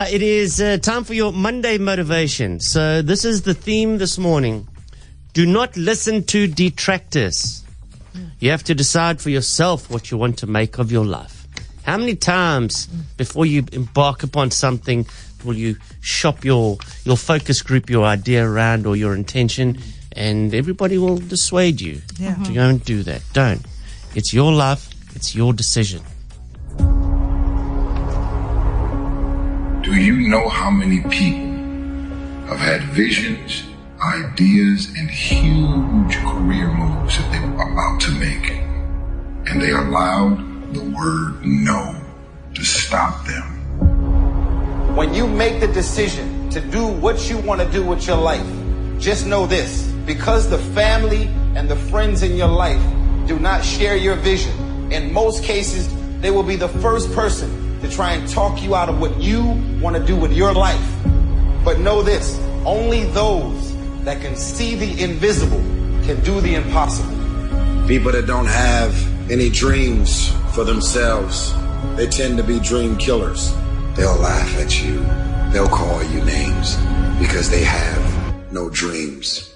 It is time for your Monday motivation. So this is the theme this morning. Do not listen to detractors. You have to decide for yourself what you want to make of your life. How many times before you embark upon something will you shop your focus group, your idea around or your intention, and everybody will dissuade you to go and do that. Don't. It's your life. It's your decision. Do you know how many people have had visions, ideas, and huge career moves that they were about to make, and they allowed the word no to stop them? When you make the decision to do what you want to do with your life, just know this, because the family and the friends in your life do not share your vision, in most cases, they will be the first person to try and talk you out of what you want to do with your life. But know this, only those that can see the invisible can do the impossible. People that don't have any dreams for themselves, they tend to be dream killers. They'll laugh at you. They'll call you names because they have no dreams.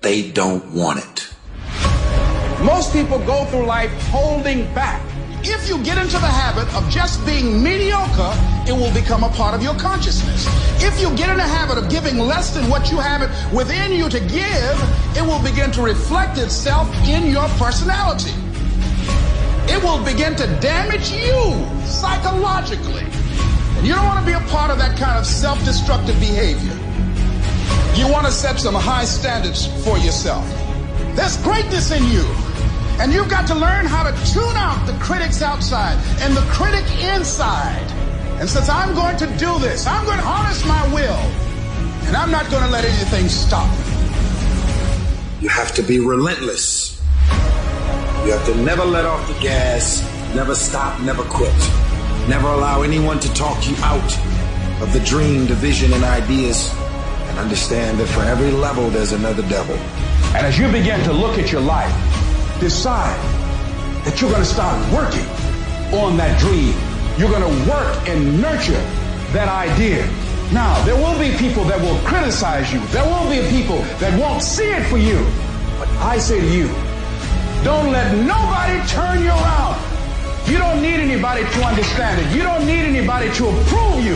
They don't want it. Most people go through life holding back. If you get into the habit of just being mediocre, it will become a part of your consciousness. If you get in the habit of giving less than what you have it within you to give, it will begin to reflect itself in your personality. It will begin to damage you psychologically. And you don't want to be a part of that kind of self-destructive behavior. You want to set some high standards for yourself. There's greatness in you. And you've got to learn how to tune out the critics outside and the critic inside. And since I'm going to do this, I'm going to harness my will. And I'm not going to let anything stop me. You have to be relentless. You have to never let off the gas, never stop, never quit. Never allow anyone to talk you out of the dream, the vision, and ideas. And understand that for every level, there's another devil. And as you begin to look at your life, decide that you're going to start working on that dream. You're going to work and nurture that idea. Now, there will be people that will criticize you. There will be people that won't see it for you. But I say to you, don't let nobody turn you around. You don't need anybody to understand it. You don't need anybody to approve you.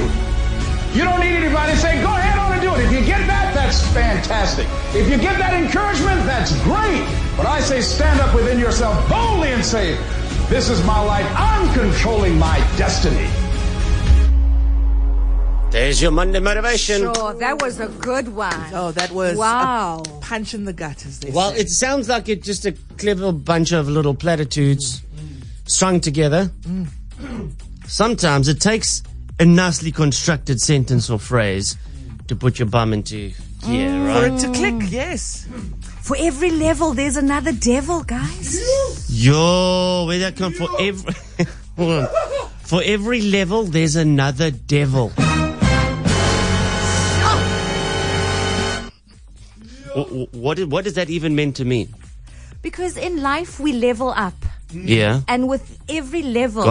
You don't need anybody to say, go ahead on and do it. If you get that, that's fantastic. If you get that encouragement, that's great. But I say stand up within yourself boldly and say, this is my life. I'm controlling my destiny. There's your Monday motivation. Sure, that was a good one. Oh, that was a punch in the gut, as they say. It sounds like it's just a clever bunch of little platitudes strung together. Sometimes it takes a nicely constructed sentence or phrase to put your bum into gear, right? For it to click, yes. For every level, there's another devil, guys. Yo, where'd that come from? For every level, there's another devil. What is that even meant to mean? Because in life, we level up. Yeah. And with every level,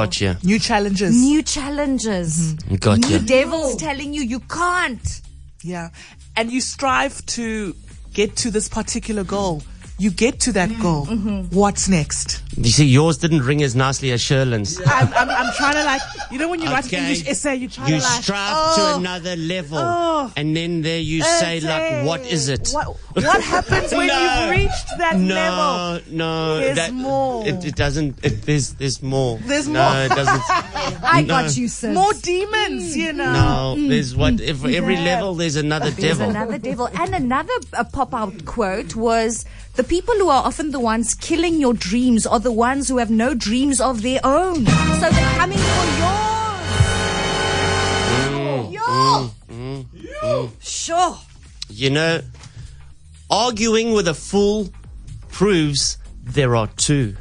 new challenges. New challenges. New devils telling you you can't. Yeah. And you strive to get to this particular goal. You get to that goal. What's next? You see, yours didn't ring as nicely as Sherlyn's. I'm trying to, like, you know when you write an English essay, you try to, like, you strive to another level. And then there you say, like, what is it? What happens when you've reached that level? No, there's more. It doesn't, there's more. There's more. No, it doesn't. I got you, sis. More demons, you know. No, there's for every level, there's another devil. There's another devil. And another pop-out quote was, the people who are often the ones killing your dreams are the ones who have no dreams of their own. So they're coming for yours. Sure. You know, arguing with a fool proves there are two.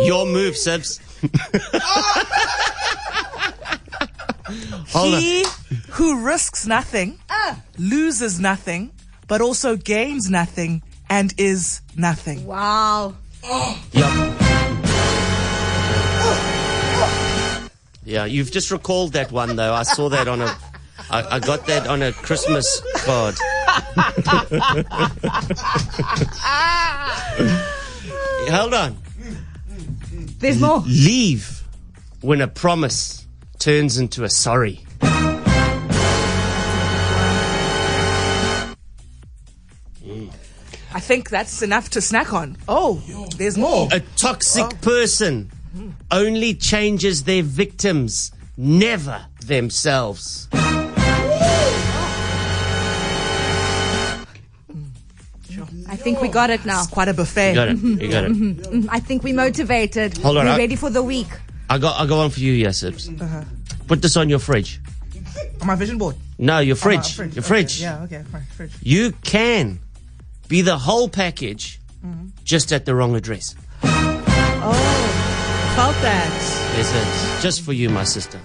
Your move, Sibs. He who risks nothing, loses nothing, but also gains nothing and is nothing. Wow. Yep. Yeah, you've just recalled that one, though. I saw that on a... I got that on a Christmas card. Hold on. There's more. Leave when a promise turns into a sorry. I think that's enough to snack on. Oh, there's more. A toxic person only changes their victims, never themselves. I think we got it now. It's quite a buffet. You got it. Mm-hmm. I think we're motivated. Hold on. We're ready for the week. I got one for you, Yasubs. Uh-huh. Put this on your fridge. On my vision board? No, your fridge. Oh, your fridge. Okay. Yeah, okay, fine. Fridge. You can be the whole package, just at the wrong address. Oh, felt that. Yes, it's just for you, my sister.